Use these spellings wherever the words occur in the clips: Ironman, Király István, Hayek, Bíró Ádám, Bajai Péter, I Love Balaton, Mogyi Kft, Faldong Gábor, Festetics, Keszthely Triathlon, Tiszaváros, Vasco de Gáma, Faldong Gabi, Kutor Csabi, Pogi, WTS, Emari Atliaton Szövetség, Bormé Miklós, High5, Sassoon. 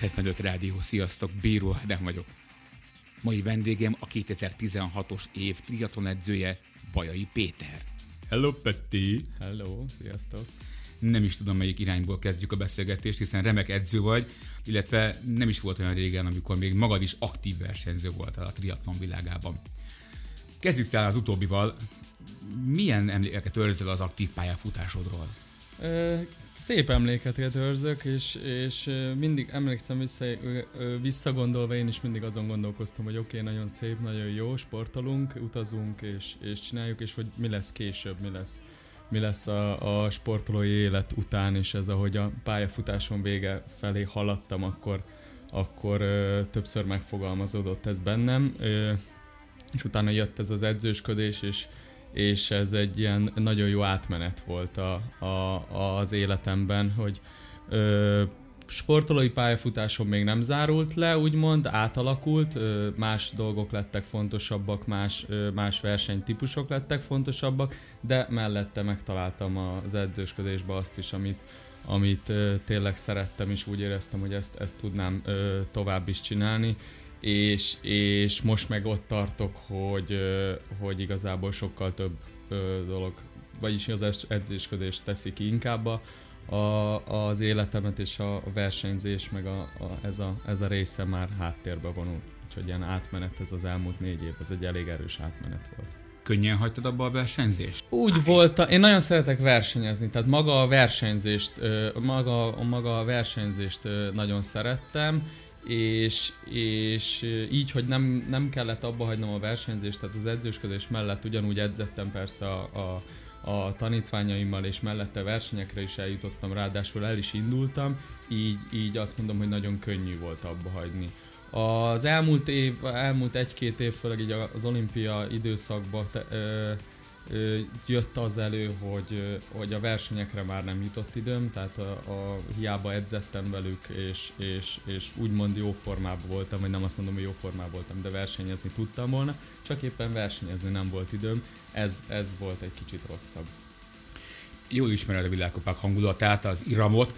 575 Rádió, sziasztok, Bíró Ádám vagyok. Mai vendégem a 2016-os év triatlonedzője, Bajai Péter. Hello, Peti! Hello, sziasztok! Nem is tudom, melyik irányból kezdjük a beszélgetést, hiszen remek edző vagy, illetve nem is volt olyan régen, amikor még magad is aktív versenyző voltál a triatlon világában. Kezdjük talán az utóbbival. Milyen emlékeket őrzel az aktív pályafutásodról? Szép emlékeket őrzök, és mindig emlékszem visszagondolva, én is mindig azon gondolkoztam, hogy oké, nagyon szép, nagyon jó, sportolunk, utazunk, és csináljuk, és hogy mi lesz később, mi lesz a sportolói élet után, és ez ahogy a pályafutásom vége felé haladtam, akkor többször megfogalmazódott ez bennem, és utána jött ez az edzősködés, és ez egy ilyen nagyon jó átmenet volt az életemben, hogy sportolói pályafutásom még nem zárult le, úgymond, átalakult, más dolgok lettek fontosabbak, más versenytípusok lettek fontosabbak, de mellette megtaláltam az edzősködésbe azt is, amit tényleg szerettem, és úgy éreztem, hogy ezt tudnám tovább is csinálni. És most meg ott tartok, hogy igazából sokkal több dolog, vagyis az edzésködés teszik inkább az életemet, és a versenyzés, meg ez a része már háttérbe vonul. Úgyhogy ilyen átmenet ez az elmúlt 4 év, ez egy elég erős átmenet volt. Könnyen hagytad abba a versenyzést? Úgy voltam, én nagyon szeretek versenyezni, tehát maga a versenyzést nagyon szerettem, és így, hogy nem kellett abba hagynom a versenyzést, tehát az edzősködés mellett ugyanúgy edzettem persze a tanítványaimmal, és mellette versenyekre is eljutottam, ráadásul el is indultam, így azt mondom, hogy nagyon könnyű volt abba hagyni. Az elmúlt 1-2 év, főleg így az olimpia időszakban jött az elő, hogy a versenyekre már nem jutott időm, tehát hiába edzettem velük, és úgymond jó formában voltam, vagy nem azt mondom, hogy jó formában voltam, de versenyezni tudtam volna, csak éppen versenyezni nem volt időm, ez volt egy kicsit rosszabb. Jól ismered a világkupák hangulatát, az iramot.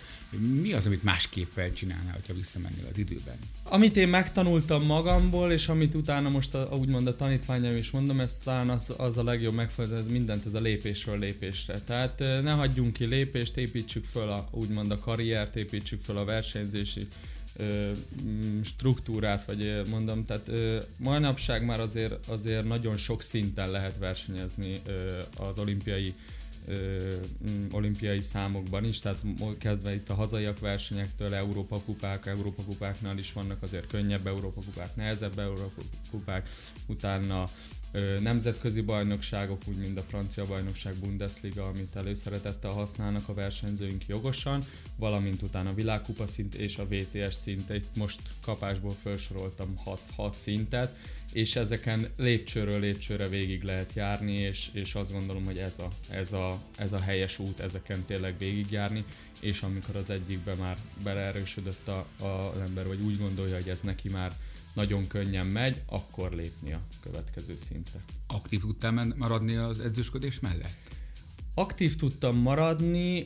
Mi az, amit másképpen csinálnál, hogyha visszamennél az időben? Amit én megtanultam magamból, és amit utána most úgymond a tanítványaim is mondom, ez talán az a legjobb megfelelő, mindent ez a lépésről lépésre. Tehát ne hagyjunk ki lépést, építsük föl úgymond a karriert, építsük föl a versenyzési struktúrát, vagy mondom, tehát manapság már azért nagyon sok szinten lehet versenyezni az olimpiai számokban is, tehát kezdve itt a hazaiak versenyektől, Európa kupáknál is vannak azért könnyebb Európa kupák, nehezebb Európa kupák, utána nemzetközi bajnokságok, úgy mint a francia bajnokság, Bundesliga, amit előszeretettel használnak a versenyzőink jogosan, valamint utána a világkupa szint és a WTS szint. Itt most kapásból felsoroltam 6 szintet, és ezeken lépcsőről lépcsőre végig lehet járni, és azt gondolom, hogy ez a helyes út, ezeken tényleg végigjárni, és amikor az egyikbe már beleerősödött az ember, vagy úgy gondolja, hogy ez neki már nagyon könnyen megy, akkor lépni a következő szintre. Aktív tudtál maradni az edzősködés mellett? Aktív tudtam maradni,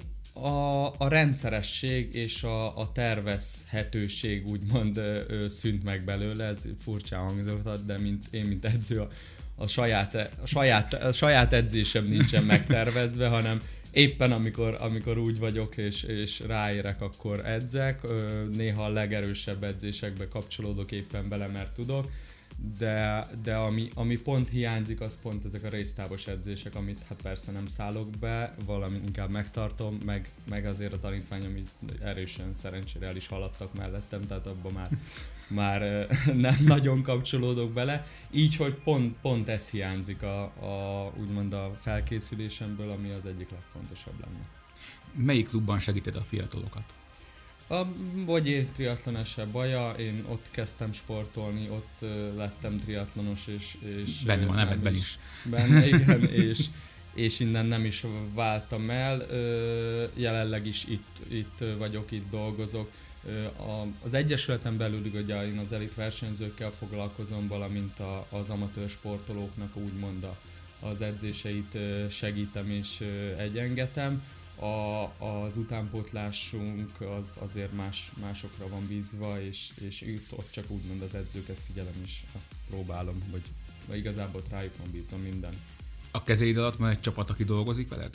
a rendszeresség és a tervezhetőség úgymond szűnt meg belőle, ez furcsán hangzott, de én mint edző a saját edzésem nincsen megtervezve, hanem éppen amikor úgy vagyok és ráérek, akkor edzek. Néha a legerősebb edzésekbe kapcsolódok éppen bele, mert tudok, de ami pont hiányzik, az pont ezek a résztávos edzések, amit hát persze nem szállok be, valami inkább megtartom, meg azért a tanítványom erősen szerencsére el is haladtak mellettem, tehát abban már nem nagyon kapcsolódok bele, így, hogy pont ez hiányzik úgymond a felkészülésemből, ami az egyik legfontosabb lenne. Melyik klubban segíted a fiatalokat? A Bajai triathlones baja, én ott kezdtem sportolni, ott lettem triathlonos, és benne van nevedben is. Benne, igen, és innen nem is váltam el, jelenleg is itt vagyok, itt dolgozok. Az egyesületen belül ugye én az elit versenyzőkkel foglalkozom, valamint az amatőr sportolóknak úgymond az edzéseit segítem és egyengetem. Az utánpótlásunk az azért másokra van bízva, és ott csak úgymond az edzőket figyelem, és azt próbálom, hogy igazából rájuk van bízva minden. A kezeid alatt van egy csapat, aki dolgozik veled?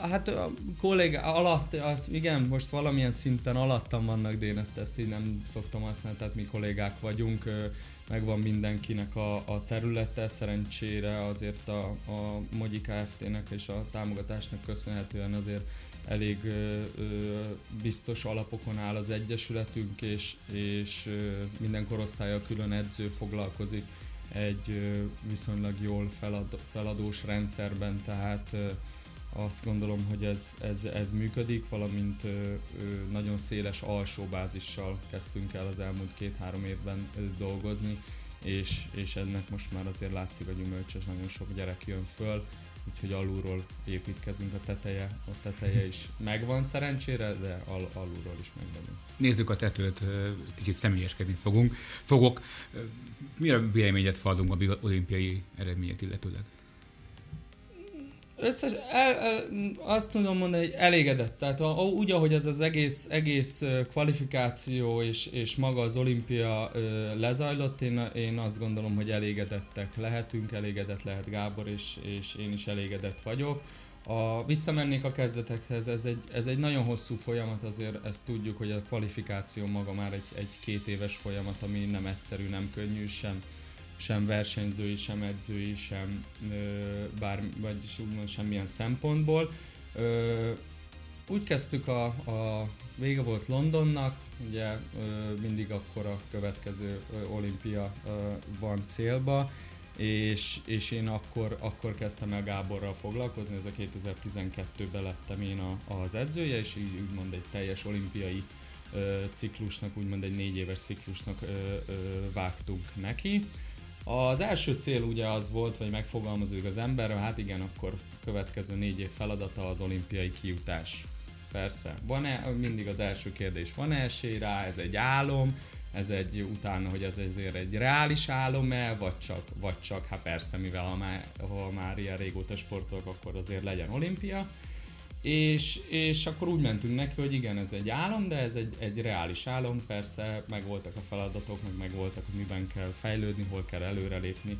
Hát a kolléga alatt, igen, most valamilyen szinten alattam vannak, de én ezt így nem szoktam használni, tehát mi kollégák vagyunk, megvan mindenkinek a területe, szerencsére azért a Mogyi Kft-nek és a támogatásnak köszönhetően azért elég biztos alapokon áll az egyesületünk, és minden korosztálya külön edző foglalkozik egy viszonylag jól feladós rendszerben, tehát azt gondolom, hogy ez működik, valamint nagyon széles alsóbázissal kezdtünk el az elmúlt 2-3 évben dolgozni, és ennek most már azért látszik a gyümölcs, és nagyon sok gyerek jön föl, úgyhogy alulról építkezünk, a teteje is megvan szerencsére, de alulról is megvan. Nézzük a tetőt, kicsit személyeskedni fogok. Mi a véleményed Faldong a olimpiai eredményet illetőleg? Azt tudom mondani, hogy elégedett. Tehát úgy, ahogy ez az egész kvalifikáció és maga az olimpia lezajlott, én azt gondolom, hogy elégedettek lehetünk, elégedett lehet Gábor, és én is elégedett vagyok. Visszamennék a kezdetekhez, ez egy nagyon hosszú folyamat, azért ezt tudjuk, hogy a kvalifikáció maga már egy 2 éves folyamat, ami nem egyszerű, nem könnyű sem versenyzői, sem edzői, sem vagyis úgymond semmilyen szempontból. Úgy kezdtük, a vége volt Londonnak, ugye mindig akkor a következő olimpia van célba, és én akkor kezdtem el Gáborral foglalkozni, ez a 2012-ben lettem én az edzője, és így úgymond egy teljes olimpiai ciklusnak, úgymond egy 4 éves ciklusnak vágtunk neki. Az első cél ugye az volt, vagy megfogalmazódik az emberre, hát igen, akkor következő 4 év feladata az olimpiai kijutás. Persze, mindig az első kérdés, van-e esély rá, ez egy álom, utána, hogy ez azért egy reális álom-e, vagy csak hát persze, mivel ha már ilyen régóta sportolok, akkor azért legyen olimpia. És akkor úgy mentünk neki, hogy igen, ez egy álom, de ez egy reális álom, persze megvoltak a feladatok, megvoltak, hogy miben kell fejlődni, hol kell előrelépni.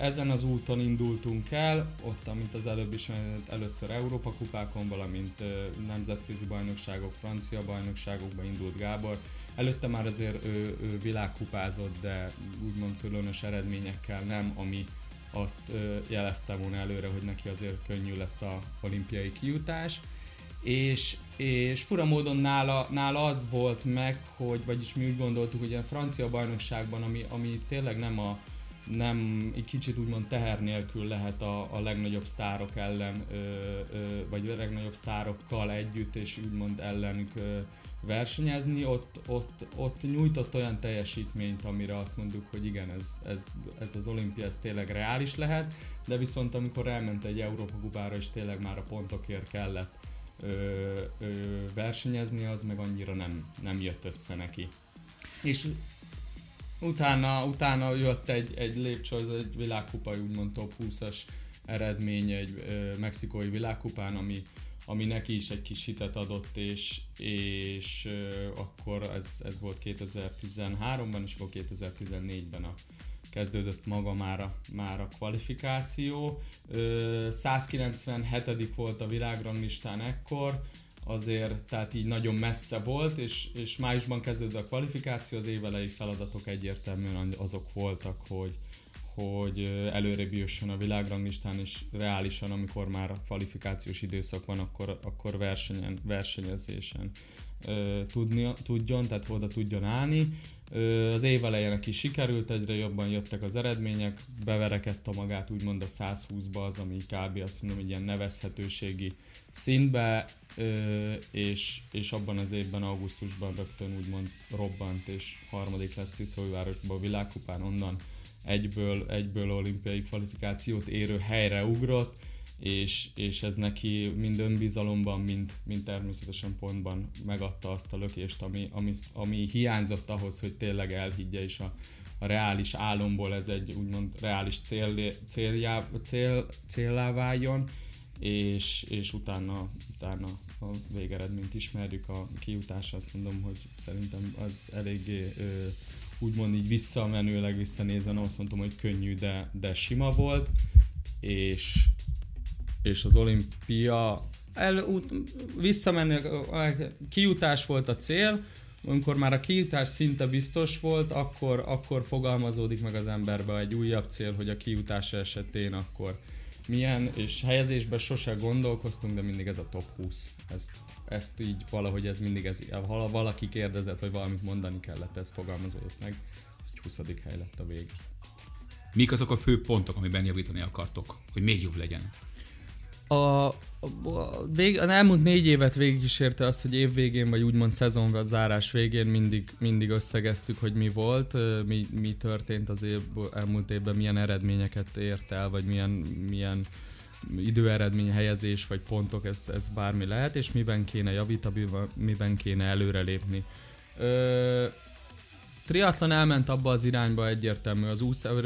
Ezen az úton indultunk el, ott, amint az előbb is, először Európa kupákon, valamint nemzetközi bajnokságok, francia bajnokságokban indult Gábor. Előtte már azért ő világkupázott, de úgymond különös eredményekkel nem, ami azt jelezte volna előre, hogy neki azért könnyű lesz az olimpiai kijutás, és fura módon nála az volt meg, hogy vagyis mi úgy gondoltuk, hogy a francia bajnokságban, ami tényleg nem egy kicsit úgymond teher nélkül lehet a legnagyobb sztárok ellen, vagy a legnagyobb sztárokkal együtt és úgymond ellenük versenyezni, ott nyújtott olyan teljesítményt, amire azt mondjuk, hogy igen, ez az olimpia, ez tényleg reális lehet, de viszont amikor elment egy Európa-kupára és tényleg már a pontokért kellett versenyezni, az meg annyira nem jött össze neki. És utána jött egy lépcső, egy világkupai, úgymond top 20-as eredmény egy mexikói világkupán, ami neki is egy kis hitet adott, és akkor ez volt 2013-ban, és akkor 2014-ben kezdődött maga már a kvalifikáció. 197. volt a világranglistán ekkor, azért tehát így nagyon messze volt, és májusban kezdődött a kvalifikáció, az évelei feladatok egyértelműen azok voltak, hogy előrébb jusson a világranglistán, és reálisan, amikor már a kvalifikációs időszak van, akkor versenyezésen tudjon, tehát oda tudjon állni. Az év elején neki sikerült, egyre jobban jöttek az eredmények, beverekedte magát úgymond a 120-ba, az ami kb. Azt mondom, hogy ilyen nevezhetőségi szintbe, és abban az évben, augusztusban rögtön úgymond robbant, és harmadik lett Tiszóvárosban a világkupán, onnan egyből olimpiai kvalifikációt érő helyre ugrott, és ez neki mind önbizalomban, mind természetesen pontban megadta azt a lökést, ami hiányzott ahhoz, hogy tényleg elhiggye, és a reális álomból ez egy úgymond reális céllá váljon, és utána a végeredményt ismerjük, a kijutásra azt mondom, hogy szerintem az eléggé úgymond így visszamenőleg visszanézve, azt mondom, hogy könnyű, de sima volt, és az olimpia visszamenőleg kijutás volt a cél. Amikor már a kijutás szinte biztos volt, akkor fogalmazódik meg az emberbe egy újabb cél, hogy a kijutás esetén akkor milyen, és helyezésben sose gondolkoztunk, de mindig ez a top 20. Ezt így valahogy ez mindig, ha valaki kérdezett, hogy valamit mondani kellett, ez fogalmazódott meg, hogy 20. hely lett a vég. Mik azok a fő pontok, amiben javítani akartok, hogy még jobb legyen? Az elmúlt 4 évet végigkísérte azt, hogy évvégén vagy úgymond szezonzárás végén mindig összegeztük, hogy mi volt, mi történt az elmúlt évben, milyen eredményeket ért el, vagy milyen időeredmény, helyezés vagy pontok, ez bármi lehet, és miben kéne javítani, miben kéne előrelépni. Triathlon elment abba az irányba egyértelmű,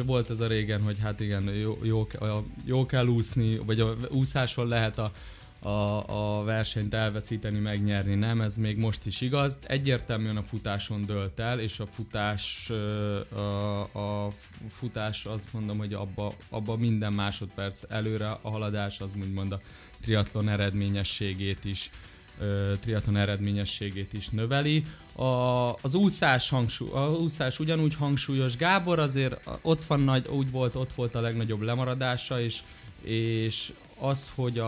volt ez a régen, hogy hát igen, jó kell úszni, vagy a úszáson lehet a versenyt elveszíteni, megnyerni, nem, ez még most is igaz. Egyértelműen a futáson dölt el, és a futás azt mondom, hogy abba minden másodperc előre a haladás, az úgymond a triatlon eredményességét is növeli. Az úszás ugyanúgy hangsúlyos. Gábor azért ott volt a legnagyobb lemaradása, és az, hogy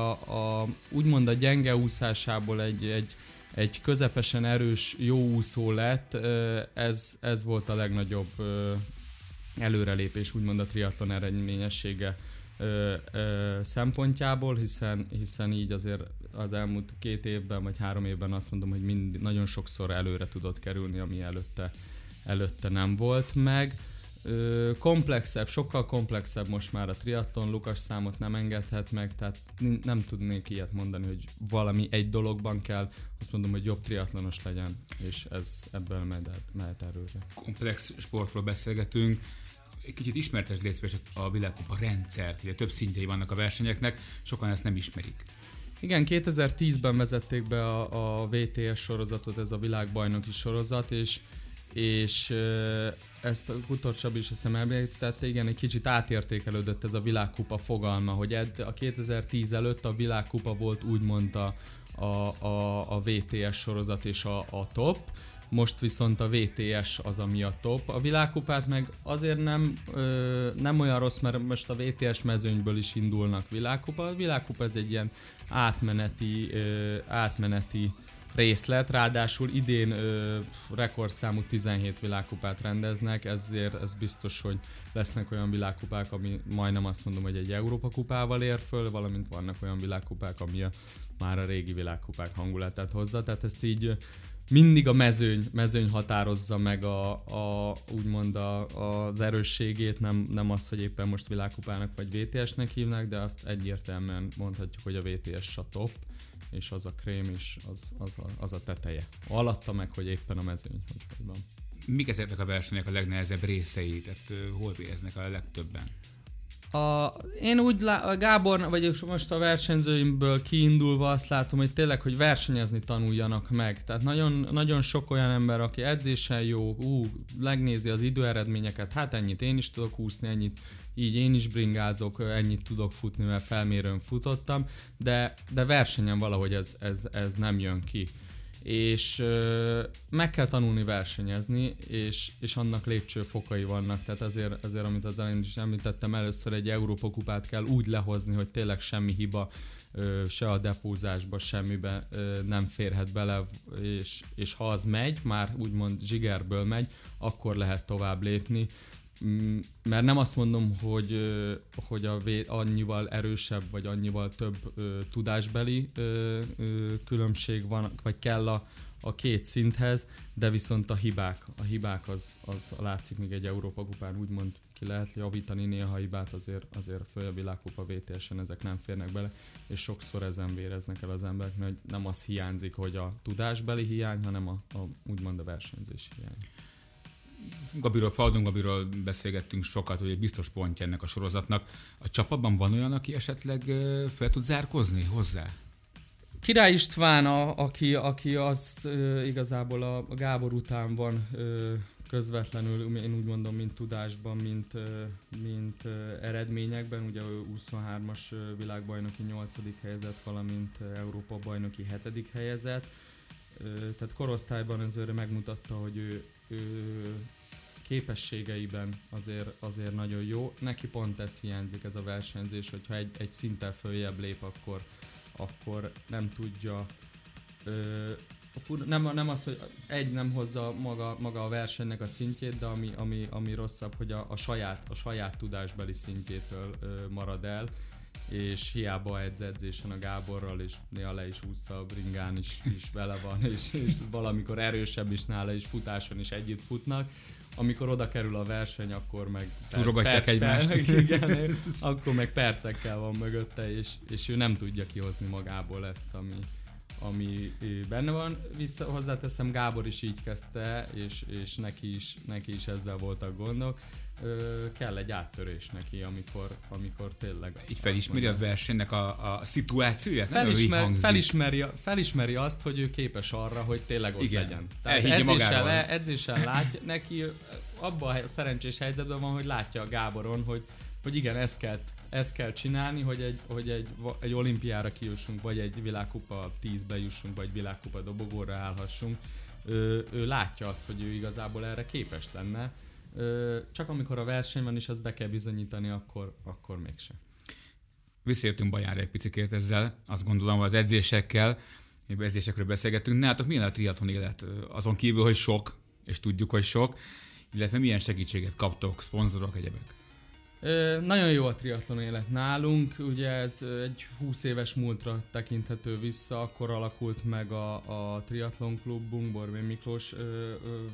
úgymond a gyenge úszásából egy közepesen erős, jó úszó lett, ez volt a legnagyobb előrelépés, úgymond a triatlon eredményessége szempontjából, hiszen így azért az elmúlt 2 évben vagy 3 évben azt mondom, hogy nagyon sokszor előre tudott kerülni, ami előtte nem volt meg. Sokkal komplexebb most már a triatlon, Lukas számot nem engedhet meg, tehát nem tudnék ilyet mondani, hogy valami egy dologban kell, azt mondom, hogy jobb triatlonos legyen, és ez ebből mehet erőre. Komplex sportról beszélgetünk, egy kicsit ismertes létszves a világkupa rendszert, ugye több szintjei vannak a versenyeknek, sokan ezt nem ismerik. Igen, 2010-ben vezették be a WTS sorozatot, ez a világbajnoki sorozat, és ezt a Kutor Csabi is hiszem említette, igen, egy kicsit átértékelődött ez a világkupa fogalma, hogy a 2010 előtt a világkupa volt úgymond a WTS sorozat és a top. Most viszont a WTS az, ami a top. A világkupát meg azért nem olyan rossz, mert most a WTS mezőnyből is indulnak világkupa. A világkupa ez egy ilyen átmeneti részlet, ráadásul idén rekordszámú 17 világkupát rendeznek, ezért ez biztos, hogy lesznek olyan világkupák, ami majdnem azt mondom, hogy egy Európa kupával ér föl, valamint vannak olyan világkupák, ami már a régi világkupák hangulatát hozza, tehát ezt így mindig a mezőny határozza meg úgymond az erősségét, nem az, hogy éppen most világkupának vagy WTS-nek hívnak, de azt egyértelműen mondhatjuk, hogy a WTS a top, és az a krém, és az a teteje. Alatta meg, hogy éppen a mezőny hogy van. Mik ezeknek a versenyek a legnehezebb részei? Tehát hol végeznek a legtöbben? Gábor, vagy most a versenyzőimből kiindulva azt látom, hogy tényleg, hogy versenyezni tanuljanak meg. Tehát nagyon, nagyon sok olyan ember, aki edzésen jó, legnézi az időeredményeket, hát ennyit én is tudok úszni, ennyit így én is bringázok, ennyit tudok futni, mert felmérőn futottam, de versenyen valahogy ez nem jön ki. És meg kell tanulni versenyezni, és annak lépcsőfokai vannak, tehát ezért amit az elején is említettem, először egy Európa kupát kell úgy lehozni, hogy tényleg semmi hiba, se a depózásba, semmibe nem férhet bele, és ha az megy, már úgymond zsigerből megy, akkor lehet tovább lépni. Mert nem azt mondom, hogy annyival erősebb vagy annyival több tudásbeli különbség van, vagy kell a két szinthez, de viszont a hibák az látszik még egy Európa-kupán, úgymond ki lehet javítani néha hibát, azért főleg a világkupa WTS-en ezek nem férnek bele, és sokszor ezen véreznek el az emberek, mert nem az hiányzik, hogy a tudásbeli hiány, hanem úgymond a versenyzés hiány. Faldong Gabiról beszélgettünk sokat, hogy egy biztos pontja ennek a sorozatnak. A csapatban van olyan, aki esetleg fel tud zárkozni hozzá? Király István, aki azt igazából a Gábor után van közvetlenül, én úgy mondom, mint tudásban, mint eredményekben. Ugye 23-as világbajnoki 8. helyezett, valamint Európa bajnoki 7. helyezett. Tehát korosztályban azért megmutatta, hogy ő képességeiben azért nagyon jó. Neki pont ez hiányzik, ez a versenyzés, hogyha egy szinten följebb lép, akkor nem tudja, nem az, hogy nem hozza maga a versenynek a szintjét, de ami rosszabb, hogy a saját tudásbeli szintjétől marad el, és hiába edzésen a Gáborral, és néha le is ússza a bringán, is vele van, és valamikor erősebb is nála, és futáson is együtt futnak. Amikor oda kerül a verseny, akkor meg szurogatják egymást. Igen, akkor meg percekkel van mögötte, és ő nem tudja kihozni magából ezt, ami benne van. Hozzáteszem, Gábor is így kezdte, és neki is ezzel voltak gondok. Kell egy áttörés neki, amikor tényleg... Így felismeri a versenynek a szituációját? Felismeri azt, hogy ő képes arra, hogy tényleg ott legyen. Tehát edzéssel látja, neki abban a szerencsés helyzetben van, hogy látja a Gáboron, hogy igen, ezt kell csinálni, hogy egy olimpiára kijussunk, vagy egy világkupa 10-be jussunk, vagy világkupa dobogóra állhassunk. Ő látja azt, hogy ő igazából erre képes lenne. Csak amikor a verseny van, és azt be kell bizonyítani, akkor mégsem. Visszajöttünk Bajára egy picikét ezzel, azt gondolom, az edzésekről beszélgettünk. Nálatok milyen a triatlon élet? Azon kívül, hogy sok, és tudjuk, hogy sok, illetve milyen segítséget kaptok, szponzorok, egyebek? Nagyon jó a triatlon élet nálunk, ugye ez egy 20 éves múltra tekinthető vissza, akkor alakult meg a triatlon klubunk Bormé Miklós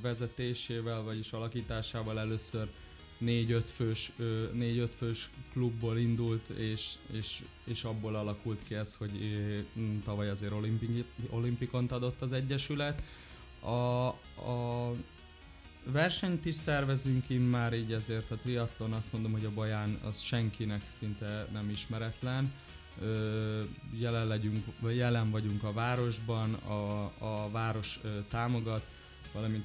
vezetésével, vagyis alakításával. Először 4-5 fős klubból indult, és abból alakult ki ez, hogy tavaly azért olimpikont adott az Egyesület. A versenyt is szervezünk immár, így ezért a triatlon, azt mondom, hogy a Baján az senkinek szinte nem ismeretlen. Jelen vagyunk a városban, a város támogat, valamint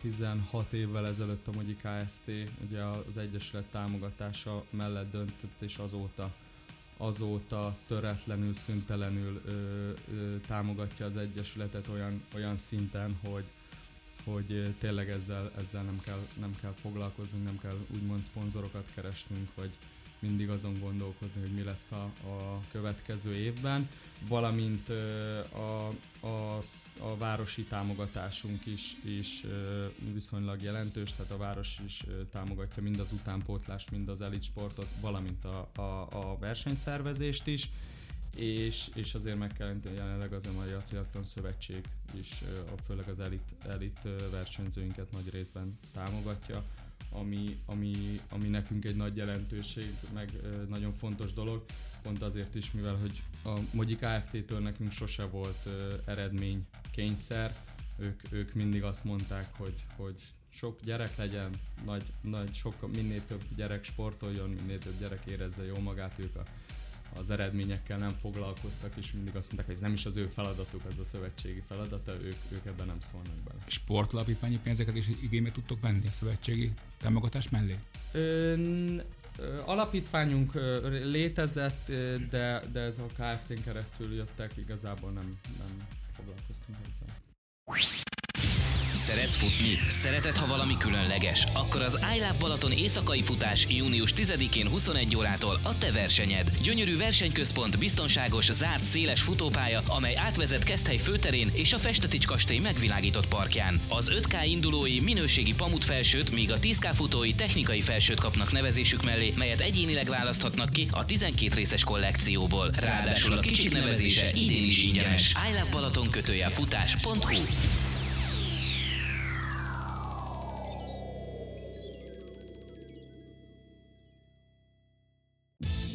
16 évvel ezelőtt a Mogyi Kft. Ugye az Egyesület támogatása mellett döntött, és azóta töretlenül, szüntelenül támogatja az Egyesületet olyan szinten, hogy tényleg ezzel nem kell foglalkoznunk, nem kell úgymond szponzorokat keresnünk, vagy mindig azon gondolkozni, hogy mi lesz a következő évben, valamint a városi támogatásunk is viszonylag jelentős, tehát a város is támogatja mind az utánpótlást, mind az elit sportot, valamint a versenyszervezést is. És azért meg kell jelenteni, jelenleg az Emari Atliaton Szövetség is, főleg az elit versenyzőinket nagy részben támogatja, ami nekünk egy nagy jelentőség, meg nagyon fontos dolog, pont azért is, mivel hogy a Mogyi Kft-től nekünk sose volt eredménykényszer, ők mindig azt mondták, hogy sok gyerek legyen, minél több gyerek sportoljon, minél több gyerek érezze jól magát, ők az eredményekkel nem foglalkoztak, és mindig azt mondták, hogy ez nem is az ő feladatuk, ez a szövetségi feladata, ők ebben nem szólnak bele. Sportalapítványi pénzeket is igénybe tudtok venni a szövetségi támogatás mellé? Alapítványunk létezett, de ez a Kft-n keresztül jöttek, igazából nem foglalkoztunk ezzel. Szeretsz futni? Szereted, ha valami különleges? Akkor az I Love Balaton éjszakai futás június 10-én 21 órától a te versenyed. Gyönyörű versenyközpont, biztonságos, zárt, széles futópálya, amely átvezet Keszthely főterén és a Festetics kastély megvilágított parkján. Az 5K indulói minőségi pamut felsőt, míg a 10K futói technikai felsőt kapnak nevezésük mellé, melyet egyénileg választhatnak ki a 12 részes kollekcióból. Ráadásul a kicsik nevezése idén is ingyenes. I Love Balaton _futás.hu.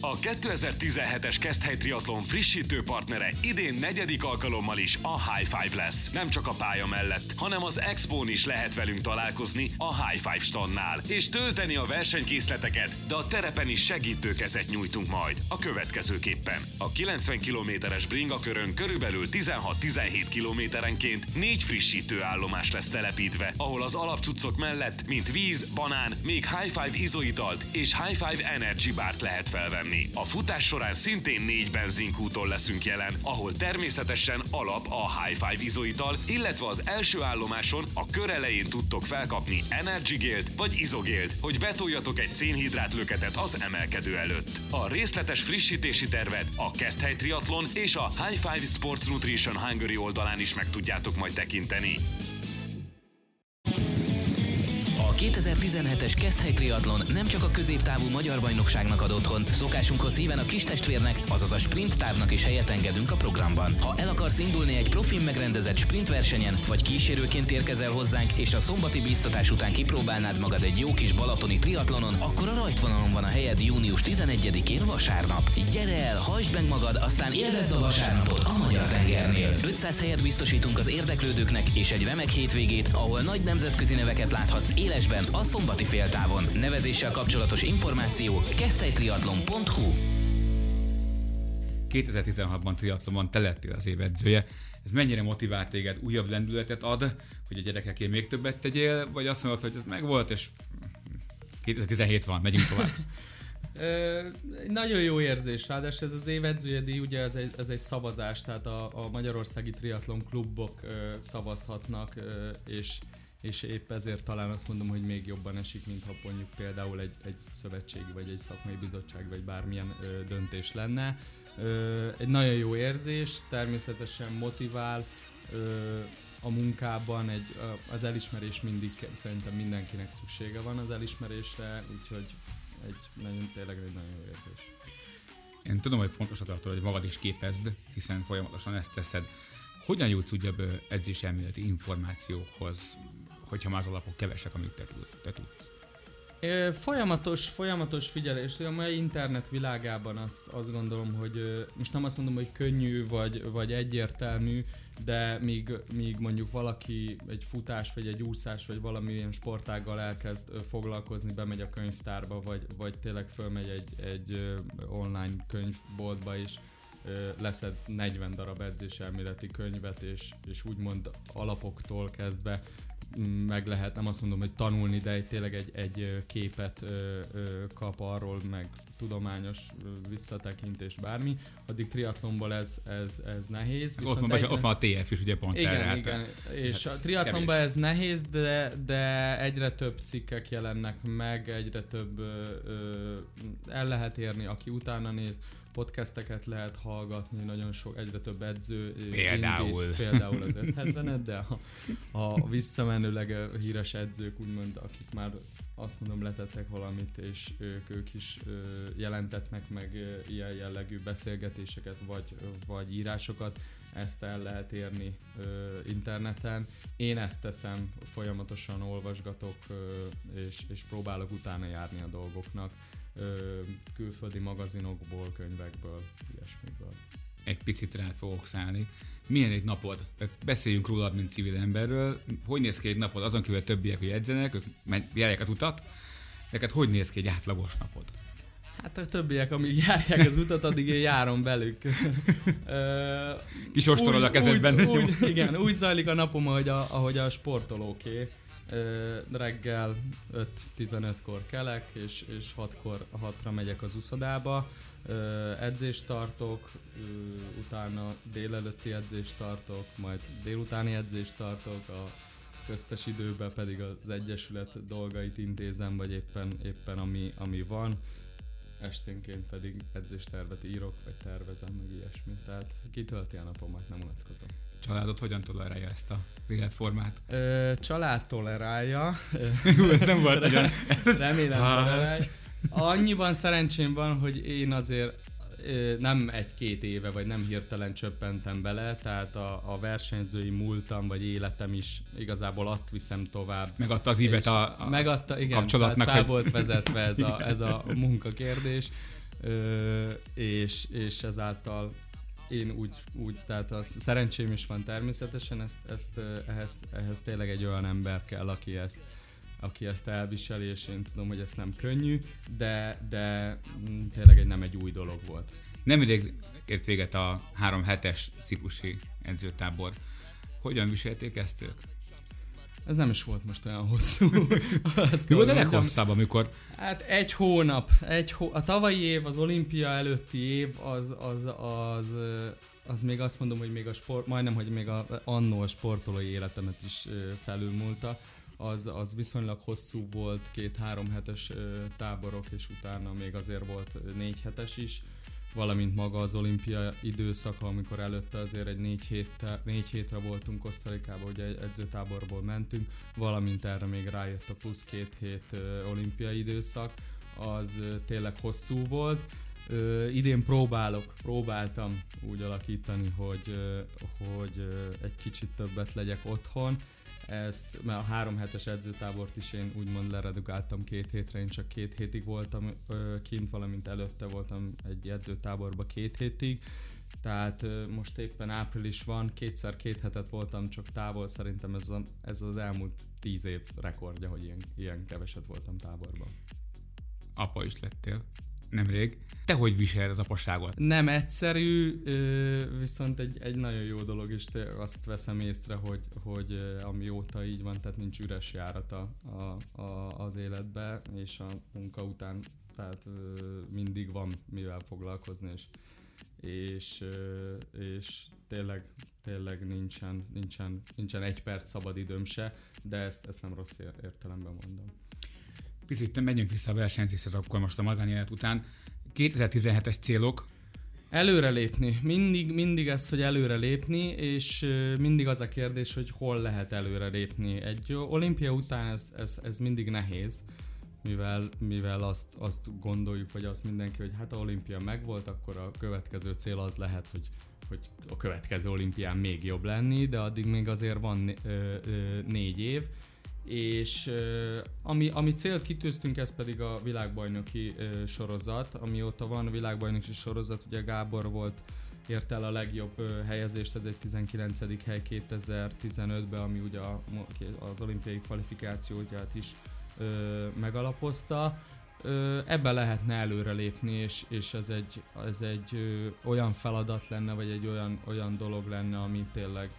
A 2017-es Keszthely Triathlon frissítő partnere idén negyedik alkalommal is a High5 lesz. Nem csak a pálya mellett, hanem az Expón is lehet velünk találkozni a High5 standnál, és tölteni a versenykészleteket, de a terepen is segítőkezet nyújtunk majd. A következőképpen: a 90 km-es bringakörön körülbelül 16-17 km-enként 4 frissítő állomás lesz telepítve, ahol az alapcuccok mellett, mint víz, banán, még High5 izoitalt és High5 Energy bárt lehet felvenni. A futás során szintén 4 benzinkúton leszünk jelen, ahol természetesen alap a High5 izoital, illetve az első állomáson a kör elején tudtok felkapni Energy Gélt vagy izogélt, hogy betoljatok egy szénhidrátlöketet az emelkedő előtt. A részletes frissítési tervet a Keszthely Triathlon és a High5 Sports Nutrition Hungary oldalán is meg tudjátok majd tekinteni. A 2017-es Keszthely Triathlon nem csak a középtávú magyar bajnokságnak ad otthon, szokásunkhoz híven a kis testvérnek, azaz a sprint távnak is helyet engedünk a programban. Ha el akarsz indulni egy profin megrendezett sprintversenyen, vagy kísérőként érkezel hozzánk, és a szombati bíztatás után kipróbálnád magad egy jó kis balatoni triatlonon, akkor a rajtvonalon van a helyed június 11-én vasárnap. Gyere el, hajtsd meg magad, aztán élvezd a vasárnapot a magyar tengernél. 500 helyet biztosítunk az érdeklődőknek, és egy remek hétvégét, ahol nagy nemzetközi neveket láthatsz éles a szombati féltávon. Nevezéssel kapcsolatos információ keszthelytriathlon.hu. 2016-ban triatlonban te lettél az év edzője. Ez mennyire motivált téged, újabb lendületet ad, hogy a gyerekekért még többet tegyél, vagy azt mondod, hogy ez megvolt, és 2017 van, megyünk tovább? Nagyon jó érzés, ráadásul ez az év edzője díj, ugye ez egy szavazás, tehát a magyarországi triatlon klubok szavazhatnak, és épp ezért talán azt mondom, hogy még jobban esik, mint ha mondjuk például egy szövetségi, vagy egy szakmai bizottság, vagy bármilyen döntés lenne. Egy nagyon jó érzés, természetesen motivál a munkában, az elismerés mindig, szerintem mindenkinek szüksége van az elismerésre, úgyhogy tényleg egy nagyon jó érzés. Én tudom, hogy fontosat tartod, hogy magad is képezd, hiszen folyamatosan ezt teszed. Hogyan jutsz újabb edzéselméleti információkhoz, hogyha már az alapok kevesek, amit te tudsz? Folyamatos figyelés. A mai internet világában azt gondolom, hogy most nem azt mondom, hogy könnyű vagy egyértelmű, de míg mondjuk valaki egy futás, vagy egy úszás, vagy valamilyen sportággal elkezd foglalkozni, bemegy a könyvtárba, vagy tényleg fölmegy egy online könyvboltba is, leszed 40 darab edzéselméleti könyvet, és úgymond alapoktól kezdve meg lehet, nem azt mondom, hogy tanulni, de tényleg egy képet kap arról, meg tudományos visszatekintés, bármi. Addig triatlonból ez nehéz. Viszont ott van a TF is, ugye pont erre. Igen, és a triatlonban ez nehéz, de egyre több cikkek jelennek meg, egyre több el lehet érni, aki utána néz. Podcasteket lehet hallgatni, nagyon sok, egyre több edző indít, például az 570-et, de a visszamenőleg híres edzők, úgymond, akik már azt mondom letettek valamit, és ők is jelentetnek meg ilyen jellegű beszélgetéseket, vagy írásokat, ezt el lehet érni interneten. Én ezt teszem, folyamatosan olvasgatok, és próbálok utána járni a dolgoknak. Külföldi magazinokból, könyvekből, ilyesmikből. Egy picit rád fogok szállni. Milyen egy napod? Tehát beszéljünk róla, mint civil emberről. Hogy néz ki egy napod? Azon kívül többiek, hogy edzenek, ők járják az utat. Neked hogy néz ki egy átlagos napod? Hát a többiek, amíg járják az utat, addig én járom velük. Kis ostorod a kezedben. Igen, úgy zajlik a napom, ahogy a sportolóké. Reggel 5-15-kor kelek, és 6-ra megyek az uszodába, edzést tartok, utána délelőtti edzést tartok, majd délutáni edzést tartok, köztes időben pedig az egyesület dolgait intézem, vagy éppen ami van. Esténként pedig edzéstervet írok, vagy tervezem, meg ilyesmit. Tehát kitölti a napomat, nem unatkozom. Családod hogyan tolerálja ezt az életformát? Család tolerálja. Ez nem volt ugyan. Remélem tolerálja. Annyiban szerencsém van, hogy én azért nem egy-két éve, vagy nem hirtelen csöppentem bele, tehát a versenyzői múltam, vagy életem is igazából azt viszem tovább. Megadta az ívet a megadta, igen, kapcsolatnak. Fel volt vezetve ez a munkakérdés, és ezáltal én úgy tehát a szerencsém is van természetesen, ehhez tényleg egy olyan ember kell, aki ezt elviseli, és én tudom, hogy ez nem könnyű, de tényleg nem egy új dolog volt. Nemrég ért véget a 3 hetes ciprusi edzőtábor. Hogyan viselték ezt ők? Ez nem is volt most olyan hosszú. Mi volt a leghosszabb, amikor? Hát egy hónap. A tavalyi év, az olimpia előtti év, az még azt mondom, hogy még annó a sportolói életemet is felülmúlta. Az viszonylag hosszú volt, 2-3 hetes táborok, és utána még azért volt 4 hetes is, valamint maga az olimpia időszaka, amikor előtte azért egy 4 hétre voltunk Kosztarikában, ugye egy edzőtáborból mentünk, valamint erre még rájött a plusz 2 hét olimpiai időszak, az tényleg hosszú volt. Idén próbáltam úgy alakítani, hogy egy kicsit többet legyek otthon. Ezt, mert a 3 hetes edzőtábort is én úgymond leredukáltam 2 hétre, én csak 2 hétig voltam kint, valamint előtte voltam egy edzőtáborba 2 hétig, tehát most éppen április van, 2-2 hetet voltam csak távol, szerintem ez az elmúlt 10 év rekordja, hogy ilyen keveset voltam táborban. Apa is lettél nemrég. Te hogy viseled az apaságot? Nem egyszerű, viszont egy nagyon jó dolog, és azt veszem észre, hogy amióta így van, tehát nincs üres járat az életben, és a munka után, tehát mindig van mivel foglalkozni, és tényleg nincsen egy perc szabad időm se, de ezt nem rossz értelemben mondom. Picit menjünk vissza a versenyzésre, akkor most a magánélet után. 2017-es célok? Előrelépni. Mindig ez, hogy előrelépni, és mindig az a kérdés, hogy hol lehet előrelépni. Egy olimpia után ez mindig nehéz, mivel azt gondoljuk, vagy azt mindenki, hogy hát a olimpia megvolt, akkor a következő cél az lehet, hogy a következő olimpián még jobb lenni, de addig még azért van 4 év, és ami célt kitűztünk, ez pedig a világbajnoki sorozat. Amióta van a világbajnoki sorozat, ugye Gábor ért el a legjobb helyezést, ez egy 19. hely 2015-ben, ami ugye az olimpiai kvalifikációját is megalapozta. Ebben lehetne előrelépni, és ez egy olyan feladat lenne, vagy egy olyan dolog lenne, ami tényleg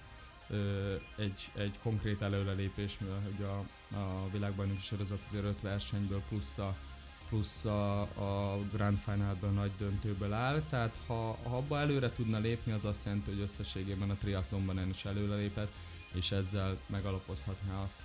egy konkrét előrelépés, mivel ugye a világbajnoki sorozat azért 5 versenyből plusz a Grand Finalből, nagy döntőből áll, tehát ha abba előre tudna lépni, az azt jelenti, hogy összességében a triatlonban én is előrelépett, és ezzel megalapozhatná azt,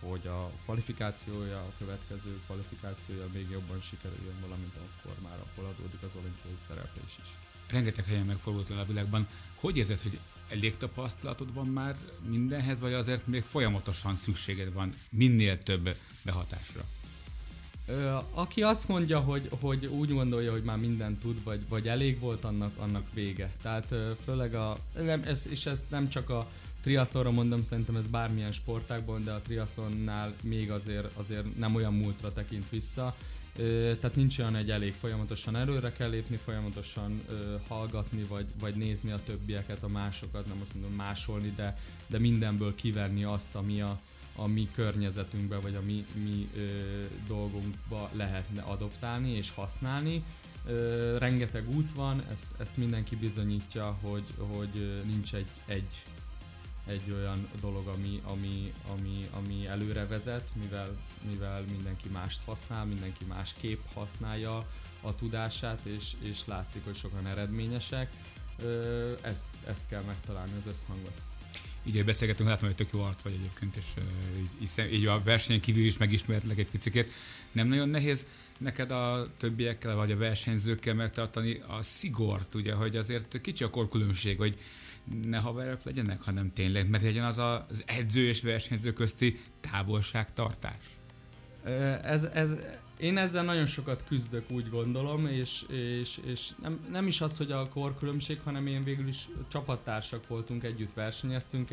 hogy a kvalifikációja, a következő kvalifikációja még jobban sikerüljön, valamint a formára, ahol adódik az olimpiai szereplés is. Rengeteg helyen megfordult a világban. Hogy érzed, hogy elég tapasztalatod van már mindenhez, vagy azért még folyamatosan szükséged van minél több behatásra? Aki azt mondja, hogy úgy gondolja, hogy már mindent tud, vagy elég volt, annak vége. Tehát főleg ezt nem csak a triatlonra mondom, szerintem ez bármilyen sportágban, de a triatlonnál még azért nem olyan múltra tekint vissza. Tehát nincs olyan egy elég, folyamatosan előre kell lépni, folyamatosan hallgatni, vagy nézni a többieket, a másokat, nem azt mondom másolni, de mindenből kivenni azt, ami a mi környezetünkben, vagy a mi dolgunkba lehetne adoptálni és használni. Rengeteg út van, ezt mindenki bizonyítja, hogy nincs egy olyan dolog, ami előre vezet, mivel mindenki mást használ, mindenki másképp használja a tudását, és látszik, hogy sokan eredményesek. Ezt kell megtalálni, az összhangot. így beszélgetünk, látom, hogy tök jó arc vagy egyébként, és így a versenyen kívül is megismerlek egy picikét. Nem nagyon nehéz neked a többiekkel, vagy a versenyzőkkel megtartani a szigort, ugye, hogy azért kicsi a korkülönbség, hogy ne haverok legyenek, hanem tényleg meglegyen az edző és versenyző közti távolságtartás? Én ezzel nagyon sokat küzdök, úgy gondolom, és nem is az, hogy a korkülönbség, hanem én végül is csapattársak voltunk, együtt versenyeztünk,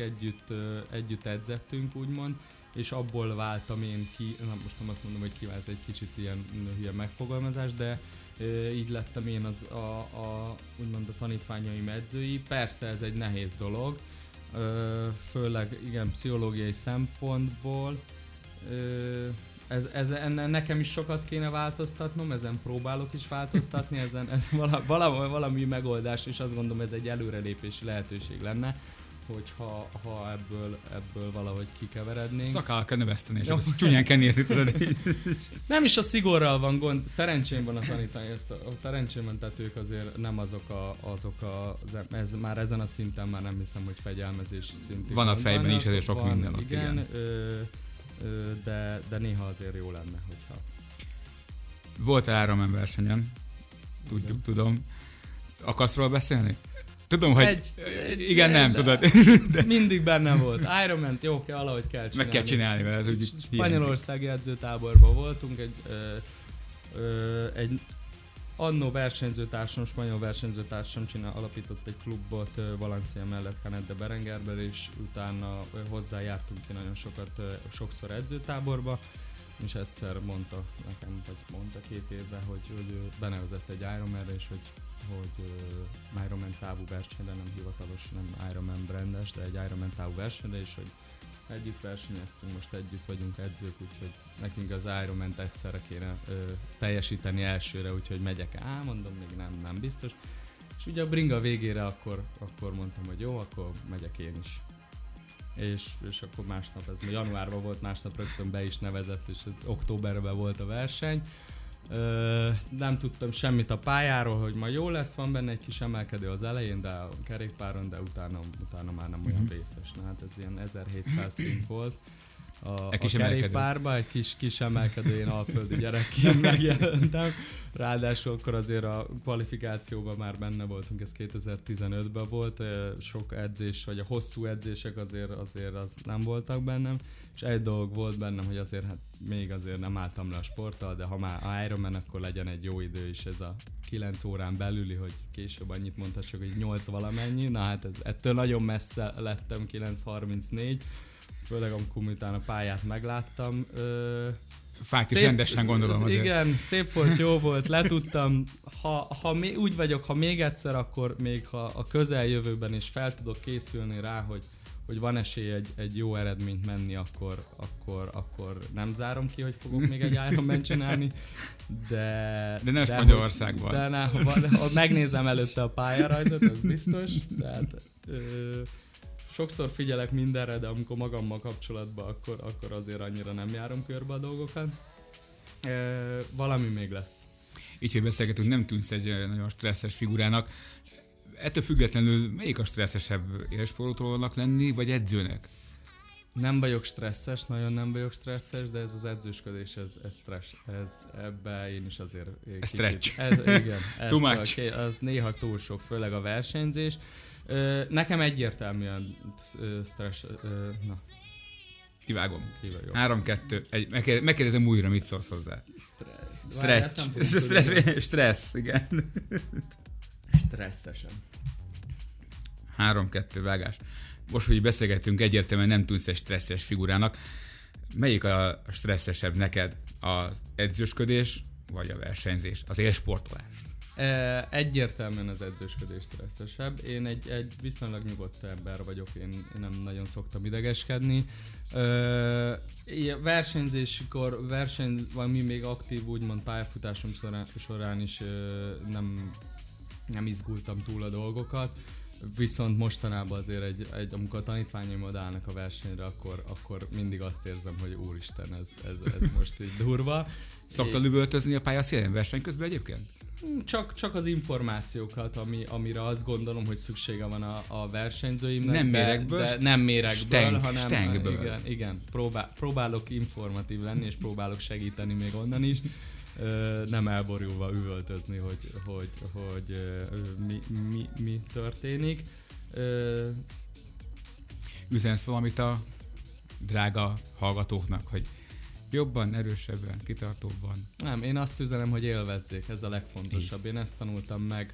együtt edzettünk, úgymond, és abból váltam én ki, na most nem azt mondom, hogy kiválsz, egy kicsit ilyen hülye megfogalmazás, de így lettem én úgymond a tanítványaim edzői. Persze ez egy nehéz dolog, főleg igen, pszichológiai szempontból. Ezen nekem is sokat kéne változtatnom, ezen próbálok is változtatni, valami megoldás, és azt gondolom, ez egy előrelépési lehetőség lenne, hogyha ebből valahogy kikeverednénk. Szakállal kell növeszteni, és azt csúnyán kell nézni, tudod. Nem is a szigorral van gond, szerencsém van a tanítani, tehát ők azért nem már ezen a szinten már nem hiszem, hogy fegyelmezés szintén. Van a fejben is, ezért sok minden ott, igen. De néha azért jó lenne, hogyha... Voltál Ironman versenyen, tudom. Akarsz róla beszélni? Tudom, hogy... Igen, nem, tudod. De... Mindig bennem volt. Ironman-t jó, valahogy kell csinálni. Meg kell csinálni, mert ez úgy... Spanyolországi edzőtáborban voltunk, egy annó versenyzőtársam, spanyol versenyzőtársam alapított egy klubot Valencia mellett, Canette Berengerben, és utána hozzájártunk ki nagyon sokat, sokszor edzőtáborba, és egyszer mondta nekem, vagy mondta 2 évvel, hogy benevezett egy Ironmanre, és hogy Ironman távú versenyre, nem hivatalos, nem Ironman brandes, de egy Ironman távú versenyre, és hogy együtt versenyeztünk, most együtt vagyunk edzők, úgyhogy nekünk az Ironman-t egyszerre kéne teljesíteni elsőre, úgyhogy megyek el, mondom, még nem biztos. És ugye a bringa végére akkor mondtam, hogy jó, akkor megyek én is. És akkor másnap, ez januárban volt, másnap rögtön be is nevezett, és ez októberben volt a verseny. Nem tudtam semmit a pályáról, hogy ma jó lesz, van benne egy kis emelkedő az elején, de a kerékpáron, de utána már nem olyan vészes. Na, hát ez ilyen 1700 szint volt a kerékpárban, egy kis emelkedő, én alföldi gyerekként megjelentem. Ráadásul akkor azért a kvalifikációban már benne voltunk, ez 2015-ben volt, sok edzés, vagy a hosszú edzések azért az nem voltak bennem, és egy dolog volt bennem, hogy azért hát még azért nem álltam le a sporttal, de ha már Ironman, akkor legyen egy jó idő is, ez a 9 órán belüli, hogy később annyit mondhassak, hogy 8 valamennyi, na hát ettől nagyon messze lettem, 9:34, főleg amikor utána a pályát megláttam. Fájt is rendesen, gondolom azért. Igen, szép volt, jó volt, letudtam. Úgy vagyok, ha még egyszer, akkor még ha a közeljövőben is fel tudok készülni rá, hogy van esély egy jó eredményt menni, akkor nem zárom ki, hogy fogok még egy Ironman csinálni. De nem Spanyolországban. De ne, ha megnézem előtte a pályarajzot, az biztos. Tehát, sokszor figyelek mindenre, de amikor magammal kapcsolatban, akkor azért annyira nem járom körbe a dolgokat. Valami még lesz. Így, hogy beszélgetünk, nem tűnsz egy nagyon stresszes figurának. Ettől függetlenül melyik a stresszesebb, élsportolónak lenni, vagy edzőnek? Nem vagyok stresszes, nagyon nem vagyok stresszes, de ez az edzősködés, ez stressz. Ebben én is azért kicsit... Stretch. Igen. Too much. Az néha túl sok, főleg a versenyzés. Nekem egyértelműen stressz... Kivágom. 3-2. Megkérdezem újra, mit szólsz hozzá. Stressz, igen. Stresszesen. 3-2, vágás. Most, hogy beszélgettünk, egyértelműen nem tűnsz egy stresszes figurának. Melyik a stresszesebb neked? Az edzősködés, vagy a versenyzés? Az élsportolás? Egyértelműen az edzősködés stresszesebb. Én egy viszonylag nyugodt ember vagyok, én nem nagyon szoktam idegeskedni. Versenyzésikor, valami még aktív, úgymond pályafutásom során is nem izgultam túl a dolgokat. Viszont mostanában azért amikor a tanítványaimod állnak a versenyre, akkor mindig azt érzem, hogy úristen, ez most így durva. Szoktad üvöltözni a pályaszélen verseny közben egyébként? Csak az információkat, amire azt gondolom, hogy szüksége van a versenyzőimnek. Nem méregből, hanem stengből. Igen, próbálok informatív lenni, és próbálok segíteni még onnan is. Nem elborulva üvöltözni, hogy mi történik. Üzensz valamit a drága hallgatóknak, hogy jobban, erősebben, kitartóbban? Nem, én azt üzenem, hogy élvezzék, ez a legfontosabb. Én ezt tanultam meg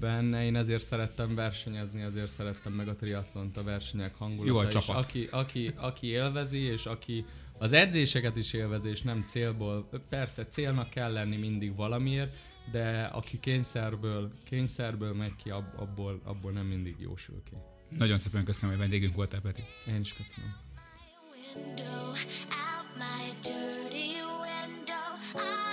benne, én ezért szerettem versenyezni, ezért szerettem meg a triatlont, a versenyek hangulata. És aki élvezi, és aki az edzéseket is élvezi, és nem célból, persze célnak kell lenni mindig valamiért, de aki kényszerből megy ki, abból nem mindig jósül ki. Nagyon szépen köszönöm, hogy vendégünk voltál, Peti. Én is köszönöm. My dirty window.